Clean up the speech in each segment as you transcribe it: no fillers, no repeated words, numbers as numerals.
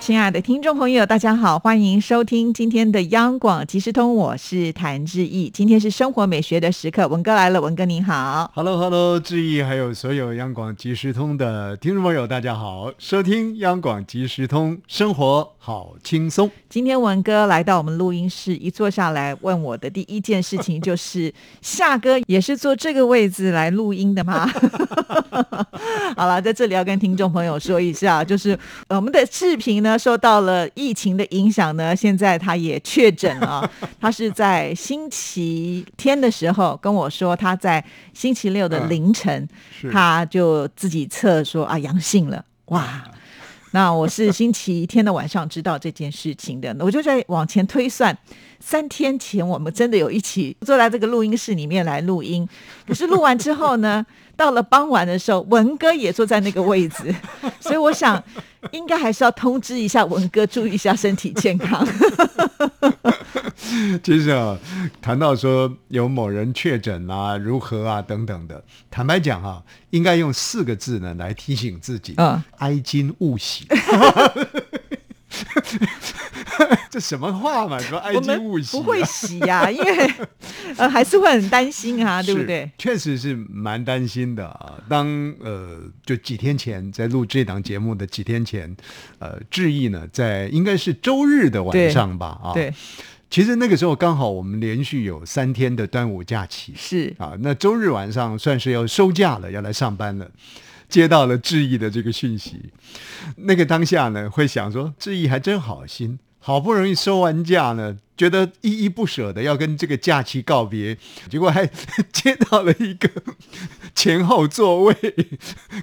亲爱的听众朋友，大家好，欢迎收听今天的央广即时通，我是谭志毅。今天是生活美学的时刻，文哥来了，文哥您好。Hello， 志毅还有所有央广即时通的听众朋友，大家好，收听央广即时通，生活好轻松。今天文哥来到我们录音室，一坐下来问我的第一件事情就是夏哥也是坐这个位置来录音的吗？好了，在这里要跟听众朋友说一下，就是我们的视频呢受到了疫情的影响呢，现在他也确诊了。他是在星期天的时候跟我说，他在星期六的凌晨，他就自己测说啊阳性了。哇！那我是星期天的晚上知道这件事情的，我就在往前推算，3天前我们真的有一起坐在这个录音室里面来录音，可是录完之后呢，到了傍晚的时候，文哥也坐在那个位置，所以我想应该还是要通知一下文哥，注意一下身体健康。其实啊，谈到说有某人确诊啊，如何啊等等的，坦白讲啊，应该用4个字呢来提醒自己：哀矜勿喜。这什么话嘛？说哀矜勿喜，我们不会喜啊，因为还是会很担心啊，对不对？确实是蛮担心的啊。当就几天前在录这档节目的几天前，志毅呢在应该是周日的晚上吧，啊，对。其实那个时候刚好我们连续有3天的端午假期，是啊，那周日晚上算是要收假了，要来上班了，接到了志毅的这个讯息，那个当下呢会想说，志毅还真好心，好不容易收完假呢，觉得依依不舍的要跟这个假期告别，结果还接到了一个前后座位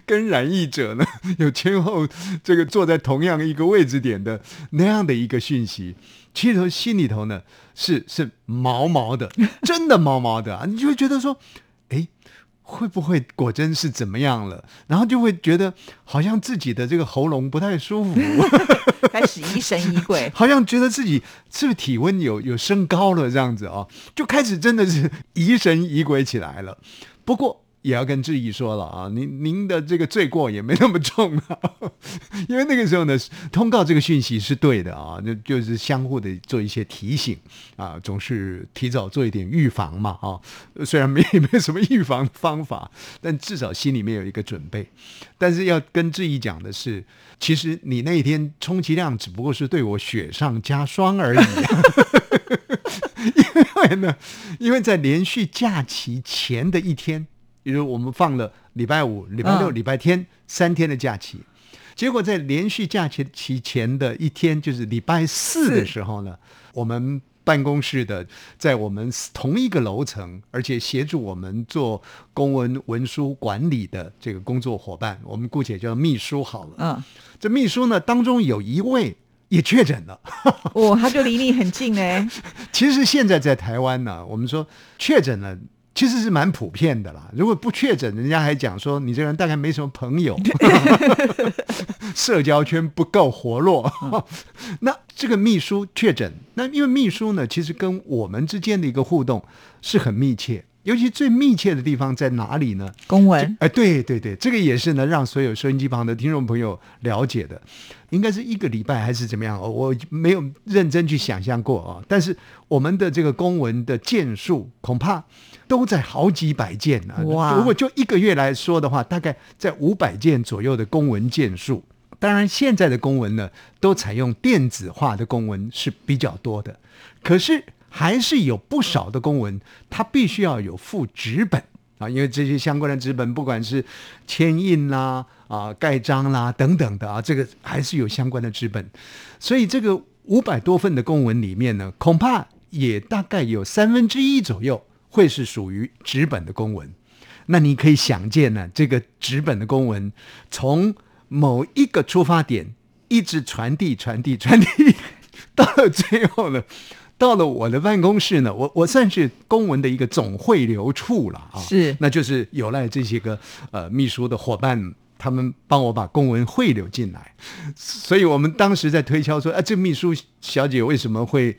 跟染疫者呢有前后这个坐在同样一个位置点的那样的一个讯息，其实心里头呢是毛毛的，真的毛毛的啊！你就会觉得说，哎，会不会果真是怎么样了？然后就会觉得好像自己的这个喉咙不太舒服，开始疑神疑鬼，好像觉得自己是不是体温有升高了这样子啊，就开始真的是疑神疑鬼起来了。不过也要跟志毅说了啊，您的这个罪过也没那么重啊，因为那个时候呢，通告这个讯息是对的啊，就是相互的做一些提醒啊，总是提早做一点预防嘛啊，虽然也没有什么预防的方法，但至少心里面有一个准备。但是要跟志毅讲的是，其实你那一天充其量只不过是对我雪上加霜而已。因为在连续假期前的一天。比如我们放了礼拜五、礼拜六、礼拜天3天的假期，结果在连续假期前的一天，就是礼拜4的时候呢，我们办公室的在我们同一个楼层，而且协助我们做公文文书管理的这个工作伙伴，我们姑且叫秘书好了。这秘书呢，当中有一位也确诊了。哦，他就离你很近嘞。其实现在在台湾呢，我们说确诊了。其实是蛮普遍的啦，如果不确诊，人家还讲说你这人大概没什么朋友，社交圈不够活络。那这个秘书确诊，那因为秘书呢，其实跟我们之间的一个互动是很密切，尤其最密切的地方在哪里呢？公文。哎，对对对，这个也是呢，让所有收音机旁的听众朋友了解的。应该是1个礼拜还是怎么样？我没有认真去想象过啊。但是我们的这个公文的件数恐怕都在好几百件啊。哇！如果就1个月来说的话，大概在500件左右的公文件数。当然，现在的公文呢，都采用电子化的公文是比较多的。可是。还是有不少的公文，它必须要有附纸本啊，因为这些相关的纸本，不管是签印啦、盖章啦等等的啊，这个还是有相关的纸本。所以这个500多份的公文里面呢，恐怕也大概有1/3左右会是属于纸本的公文。那你可以想见呢，这个纸本的公文从某一个出发点一直传递，到了最后呢。到了我的办公室呢，我算是公文的一个总汇流处了啊，是，那就是有赖这些个秘书的伙伴他们帮我把公文汇流进来，所以我们当时在推敲说，这秘书小姐为什么会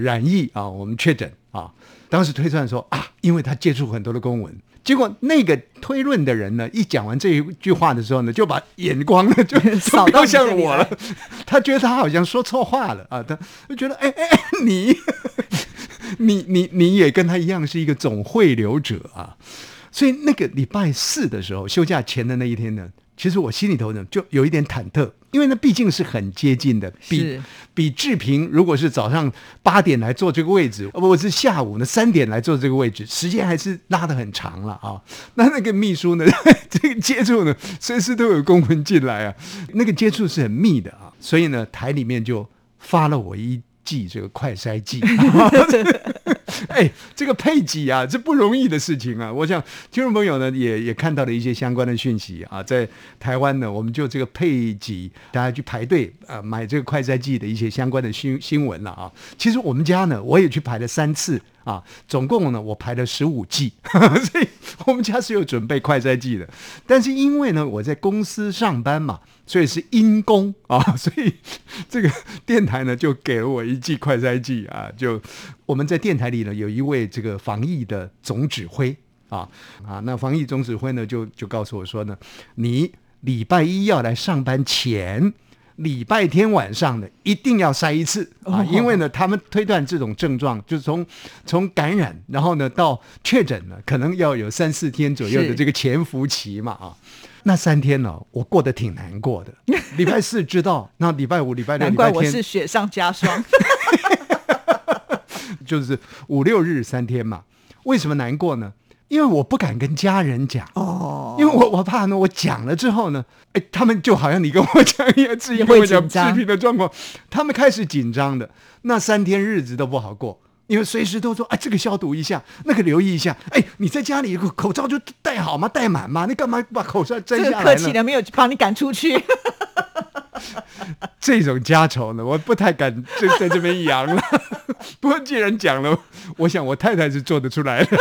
染疫啊？我们确诊啊，当时推算说因为她接触很多的公文。结果那个推论的人呢，一讲完这一句话的时候呢，就把眼光呢就扫到像我了，他觉得他好像说错话了啊，他就觉得你也跟他一样是一个总汇流者啊。所以那个礼拜四的时候，休假前的那一天呢，其实我心里头呢就有一点忐忑，因为那毕竟是很接近的，比志平如果是早上8点来坐这个位置，我是下午呢3点来坐这个位置，时间还是拉得很长了啊。那个秘书呢，这个接触呢，随时都有公文进来啊，那个接触是很密的啊，所以呢，台里面就发了我一剂这个快筛剂。这个配给啊，这不容易的事情啊！我想听众朋友呢也看到了一些相关的讯息啊，在台湾呢，我们就这个配给大家去排队买这个快筛剂的一些相关的新闻了啊。其实我们家呢，我也去排了3次啊，总共呢我排了15剂，所以我们家是有准备快筛剂的。但是因为呢我在公司上班嘛，所以是因公啊，所以这个电台呢就给了我一剂快筛剂啊。就我们在电台里呢有一位这个防疫的总指挥啊，那防疫总指挥呢就告诉我说呢，你礼拜一要来上班前，礼拜天晚上呢一定要筛一次啊，因为呢他们推断这种症状就是从感染然后呢到确诊呢，可能要有3-4天左右的这个潜伏期嘛啊。那3天呢，我过得挺难过的。礼拜四知道，那礼拜五、礼拜六、礼拜天，难怪我是雪上加霜。就是5、6日3天嘛，为什么难过呢？因为我不敢跟家人讲哦，因为我怕呢，我讲了之后呢，他们就好像你跟我讲一样，自己跟我讲视频的状况，他们开始紧张的，那3天日子都不好过。因为随时都说这个消毒一下，那个留意一下，你在家里口罩就戴好吗？戴满吗？你干嘛把口罩摘下来呢？这个客气的没有把你赶出去。这种家仇呢，我不太敢在这边扬了。不过既然讲了，我想我太太是做得出来的。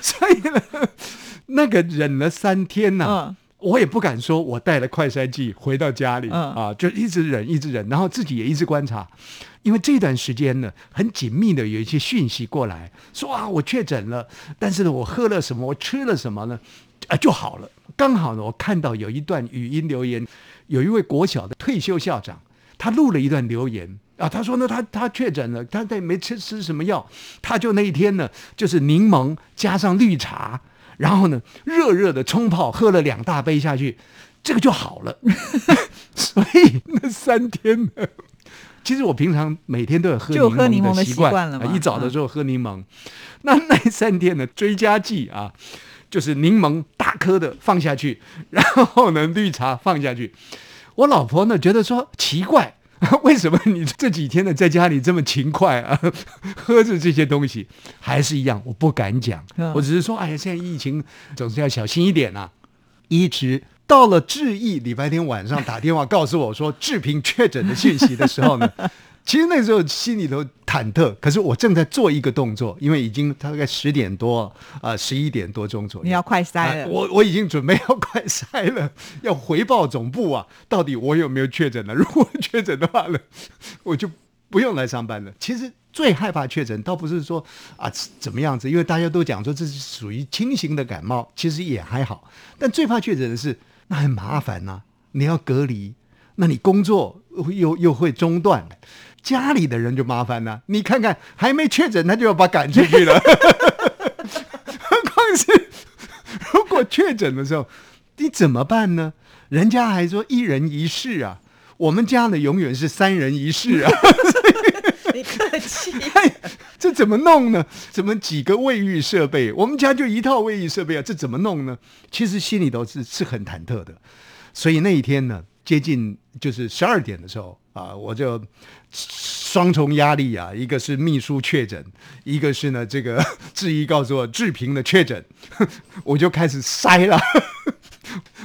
所以呢，那个忍了3天啊，我也不敢说我带了快筛剂回到家里啊，就一直忍，然后自己也一直观察，因为这段时间呢很紧密的有一些讯息过来说我确诊了，但是呢我喝了什么，我吃了什么呢就好了。刚好呢我看到有一段语音留言，有一位国小的退休校长，他录了一段留言啊，他说呢他确诊了，他没吃什么药，他就那一天呢就是柠檬加上绿茶，然后呢热热的冲泡喝了2大杯下去，这个就好了。所以那3天呢，其实我平常每天都有喝柠檬的习惯了嘛，一早的时候喝柠檬。那3天呢追加剂啊，就是柠檬大颗的放下去，然后呢绿茶放下去。我老婆呢觉得说奇怪，为什么你这几天呢在家里这么勤快啊，喝着这些东西？还是一样我不敢讲，我只是说现在疫情总是要小心一点啊。一直到了志毅礼拜天晚上打电话告诉我说志平确诊的讯息的时候呢，其实那时候心里头忐忑，可是我正在做一个动作，因为已经大概10点多11点多钟左右，你要快筛了，我已经准备要快筛了，要回报总部啊，到底我有没有确诊了？如果确诊的话呢，我就不用来上班了。其实最害怕确诊倒不是说怎么样子，因为大家都讲说这是属于轻型的感冒，其实也还好，但最怕确诊的是那很麻烦啊，你要隔离，那你工作又会中断，家里的人就麻烦了。你看看还没确诊他就要把赶出去了。何况是如果确诊的时候你怎么办呢？人家还说1人1室啊，我们家呢永远是3人1室啊。你客气，这怎么弄呢？怎么几个卫浴设备？我们家就一套卫浴设备啊，这怎么弄呢？其实心里头是很忐忑的。所以那一天呢接近就是12点的时候啊，我就双重压力啊，一个是秘书确诊，一个是呢这个志毅告诉我志平的确诊，我就开始筛了。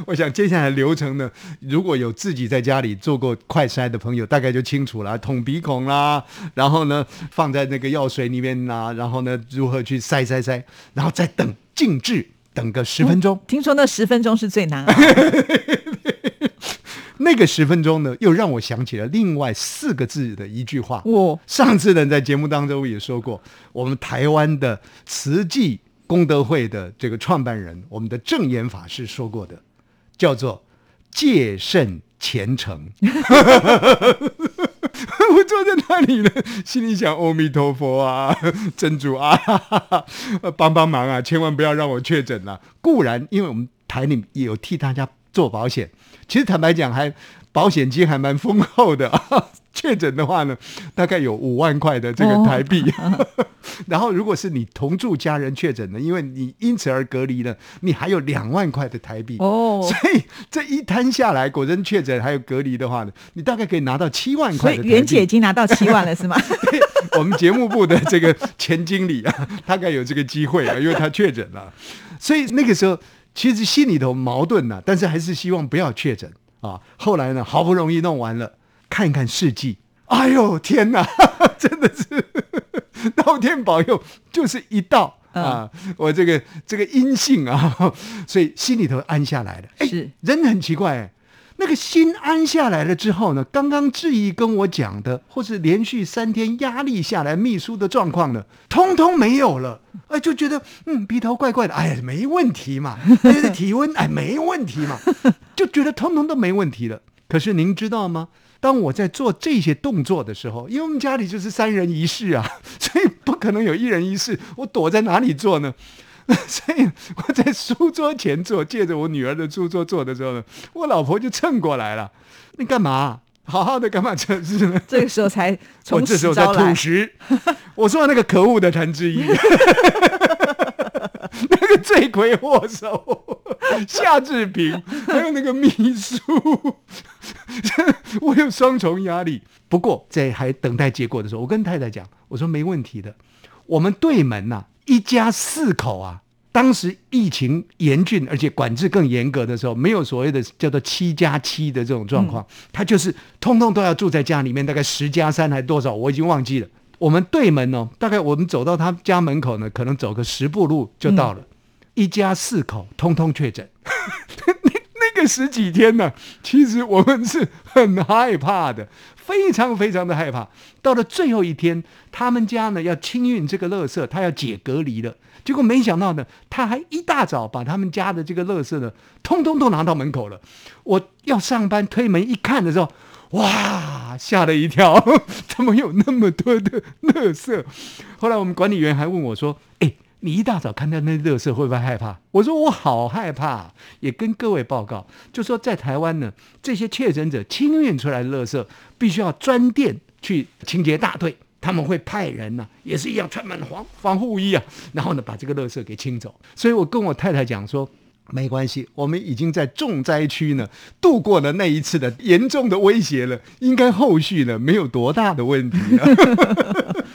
我想接下来流程呢，如果有自己在家里做过快筛的朋友大概就清楚了，捅鼻孔啦，然后呢放在那个药水里面啦，然后呢如何去筛，然后再等静置等个10分钟、嗯、听说那10分钟是最难熬那个10分钟呢又让我想起了另外4个字的一句话、哦、上次人在节目当中也说过，我们台湾的慈济功德会的这个创办人，我们的证严法师说过的，叫做戒慎虔诚我坐在那里呢，心里想阿弥陀佛啊，真主啊，帮帮忙啊，千万不要让我确诊啊。固然因为我们台里也有替大家做保险，其实坦白讲还保险金还蛮丰厚的、啊、确诊的话呢大概有5万块的这个台币、哦、然后如果是你同住家人确诊的，因为你因此而隔离了，你还有2万块的台币、哦、所以这一摊下来，果真确诊还有隔离的话呢，你大概可以拿到7万块的台币。所以袁姐已经拿到7万了是吗对，我们节目部的这个前经理啊，大概有这个机会啊，因为他确诊了，所以那个时候其实心里头矛盾啊，但是还是希望不要确诊啊。后来呢，好不容易弄完了，看一看事迹，哎呦天哪，真的是老天保佑，就是一道、啊，我这个阴性啊，所以心里头安下来了。是人很奇怪、欸，那个心安下来了之后呢，刚刚质疑跟我讲的，或是连续3天压力下来秘书的状况呢，通通没有了。哎，就觉得鼻头怪怪的，哎呀没问题嘛，哎体温哎没问题嘛，就觉得通通都没问题了。可是您知道吗？当我在做这些动作的时候，因为我们家里就是3人1室啊，所以不可能有1人1室，我躲在哪里做呢？所以我在书桌前坐，借着我女儿的书桌坐的时候呢，我老婆就蹭过来了，你干嘛好好的干嘛测试呢？这个时候才从实招来，我这时候在吐实我说那个可恶的谭志毅那个罪魁祸首夏志平还有那个秘书我有双重压力。不过在还等待结果的时候，我跟太太讲，我说没问题的，我们对门啊一家4口啊，当时疫情严峻，而且管制更严格的时候，没有所谓的叫做7+7的这种状况，他就是通通都要住在家里面，大概10+3还多少，我已经忘记了。我们对门哦，大概我们走到他家门口呢，可能走个10步路就到了，一家4口通通确诊。那个10几天呢、啊，其实我们是很害怕的。非常非常的害怕，到了最后一天，他们家呢要清运这个垃圾，他要解隔离了。结果没想到呢，他还一大早把他们家的这个垃圾呢，通通都拿到门口了。我要上班推门一看的时候，哇，吓了一跳，怎么有那么多的垃圾？后来我们管理员还问我说：“哎，你一大早看到那垃圾会不会害怕？”我说：“我好害怕。”也跟各位报告，就说在台湾呢，这些确诊者清运出来的垃圾必须要专店去清洁大队，他们会派人呢、啊，也是一样穿满防护衣啊，然后呢把这个垃圾给清走。所以我跟我太太讲说，没关系，我们已经在重灾区呢度过了那一次的严重的威胁了，应该后续呢没有多大的问题了。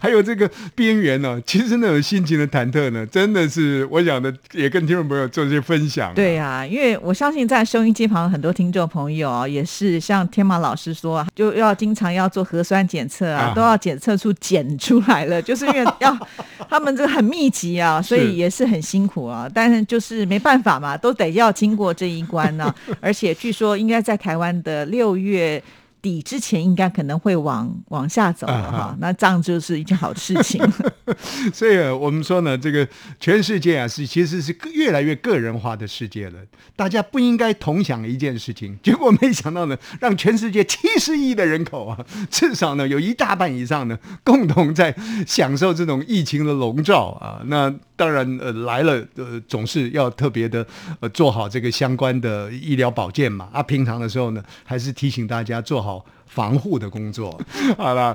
还有这个边缘呢、哦，其实那种心情的忐忑呢，真的是我想的也跟听众朋友做一些分享、啊。对啊，因为我相信在收音机旁很多听众朋友、哦、也是像天马老师说，就要经常要做核酸检测啊，都要检测出检出来了，就是因为要他们这个很密集啊，所以也是很辛苦啊。但是就是没办法嘛，都得要经过这一关呢、啊。而且据说应该在台湾的6月底之前应该可能会往下走了哈、那这样就是一件好事情了所以、我们说呢，这个全世界啊是其实是越来越个人化的世界了，大家不应该同享一件事情，结果没想到呢，让全世界70亿的人口啊，至少呢有1大半以上呢共同在享受这种疫情的笼罩啊。那当然来了总是要特别的做好这个相关的医疗保健嘛，啊平常的时候呢还是提醒大家做好防护的工作。好了，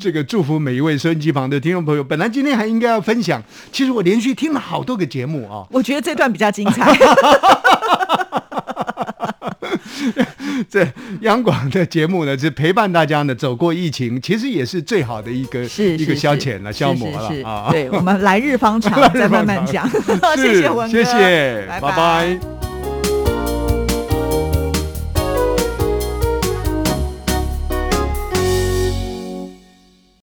这个祝福每一位收音机旁的听众朋友。本来今天还应该要分享，其实我连续听了好多个节目啊，我觉得这段比较精彩这央广的节目呢，是陪伴大家呢走过疫情，其实也是最好的一个消遣了、消磨了啊。对，我们来日方长，再慢慢讲。谢谢文哥，谢谢，拜拜。